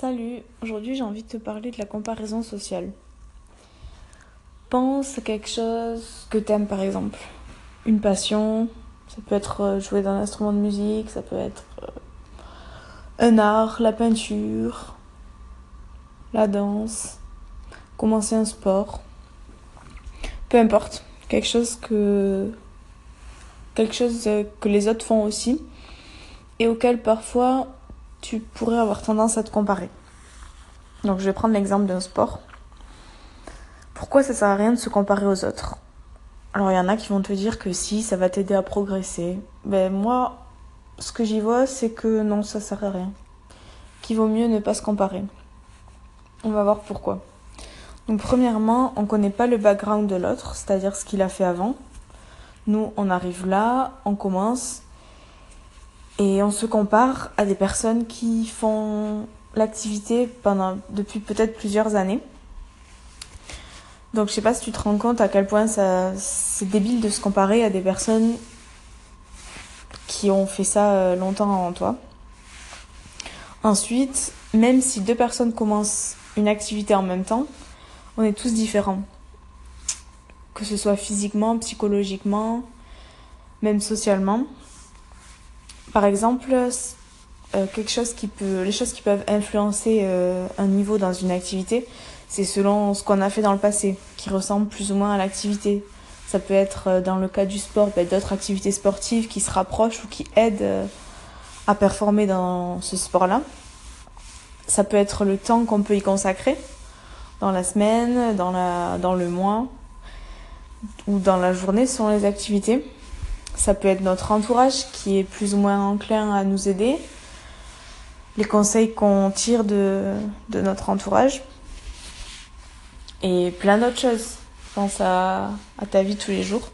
Salut, aujourd'hui j'ai envie de te parler de la comparaison sociale. Pense à quelque chose que t'aimes par exemple. Une passion, ça peut être jouer d'un instrument de musique, ça peut être un art, la peinture, la danse, commencer un sport. Peu importe, quelque chose que les autres font aussi et auquel parfois tu pourrais avoir tendance à te comparer. Donc je vais prendre l'exemple d'un sport. Pourquoi ça sert à rien de se comparer aux autres? Alors il y en a qui vont te dire que si, ça va t'aider à progresser. Ben moi, ce que j'y vois, c'est que non, ça sert à rien. Qu'il vaut mieux ne pas se comparer. On va voir pourquoi. Donc premièrement, on ne connaît pas le background de l'autre, c'est-à-dire ce qu'il a fait avant. Nous, on arrive là, on commence. Et on se compare à des personnes qui font l'activité depuis peut-être plusieurs années. Donc je sais pas si tu te rends compte à quel point c'est débile de se comparer à des personnes qui ont fait ça longtemps avant toi. Ensuite, même si deux personnes commencent une activité en même temps, on est tous différents. Que ce soit physiquement, psychologiquement, même socialement. Par exemple, les choses qui peuvent influencer un niveau dans une activité, c'est selon ce qu'on a fait dans le passé, qui ressemble plus ou moins à l'activité. Ça peut être, dans le cas du sport, d'autres activités sportives qui se rapprochent ou qui aident à performer dans ce sport-là. Ça peut être le temps qu'on peut y consacrer, dans la semaine, dans le mois ou dans la journée, selon les activités. Ça peut être notre entourage qui est plus ou moins enclin à nous aider, les conseils qu'on tire de notre entourage et plein d'autres choses. Pense à ta vie tous les jours.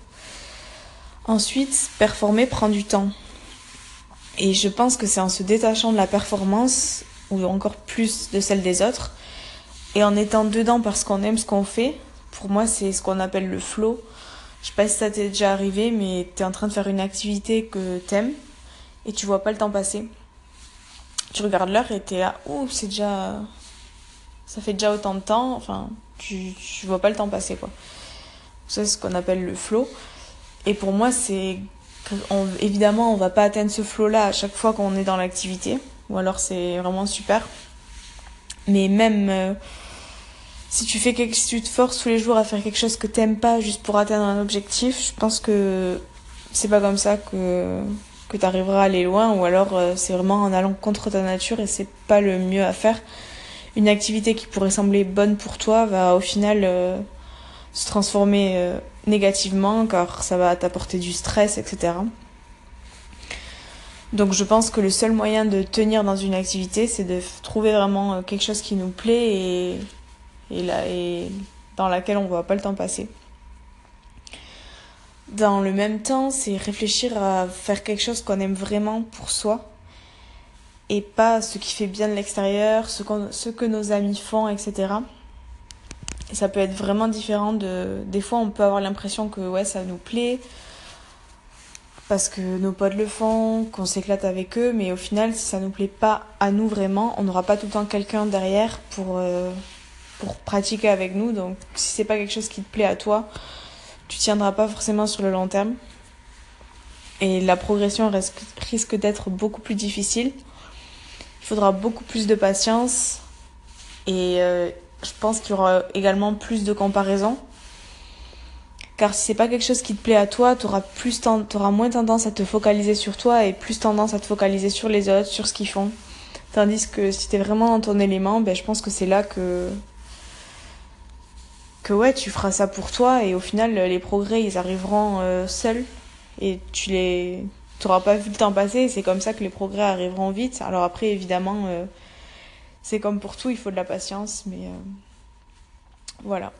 Ensuite, performer prend du temps. Et je pense que c'est en se détachant de la performance, ou encore plus de celle des autres, et en étant dedans parce qu'on aime ce qu'on fait, pour moi c'est ce qu'on appelle le flow. Je sais pas si ça t'est déjà arrivé, mais t'es en train de faire une activité que t'aimes et tu vois pas le temps passer. Tu regardes l'heure et t'es là, ouh, ça fait déjà autant de temps, enfin, tu vois pas le temps passer, quoi. Ça, c'est ce qu'on appelle le flow. Et pour moi, évidemment, on va pas atteindre ce flow-là à chaque fois qu'on est dans l'activité, ou alors c'est vraiment super. Mais même... Si tu te forces tous les jours à faire quelque chose que t'aimes pas juste pour atteindre un objectif, je pense que c'est pas comme ça que t'arriveras à aller loin, ou alors c'est vraiment en allant contre ta nature et c'est pas le mieux à faire. Une activité qui pourrait sembler bonne pour toi va au final se transformer négativement, car ça va t'apporter du stress, etc. Donc je pense que le seul moyen de tenir dans une activité, c'est de trouver vraiment quelque chose qui nous plaît et dans laquelle on voit pas le temps passer. Dans le même temps, c'est réfléchir à faire quelque chose qu'on aime vraiment pour soi et pas ce qui fait bien de l'extérieur, ce que nos amis font, etc. Et ça peut être vraiment différent des fois on peut avoir l'impression que ouais, ça nous plaît parce que nos potes le font, qu'on s'éclate avec eux, mais au final, si ça nous plaît pas à nous vraiment, on n'aura pas tout le temps quelqu'un derrière pour pratiquer avec nous. Donc si c'est pas quelque chose qui te plaît à toi, tu tiendras pas forcément sur le long terme et la progression risque d'être beaucoup plus difficile. Il faudra beaucoup plus de patience et je pense qu'il y aura également plus de comparaison, car si c'est pas quelque chose qui te plaît à toi, t'auras moins tendance à te focaliser sur toi et plus tendance à te focaliser sur les autres, sur ce qu'ils font, tandis que si t'es vraiment dans ton élément, je pense que c'est là que ouais, tu feras ça pour toi et au final les progrès ils arriveront seuls et t'auras pas vu le temps passer et c'est comme ça que les progrès arriveront vite. Alors après évidemment c'est comme pour tout, il faut de la patience, mais voilà.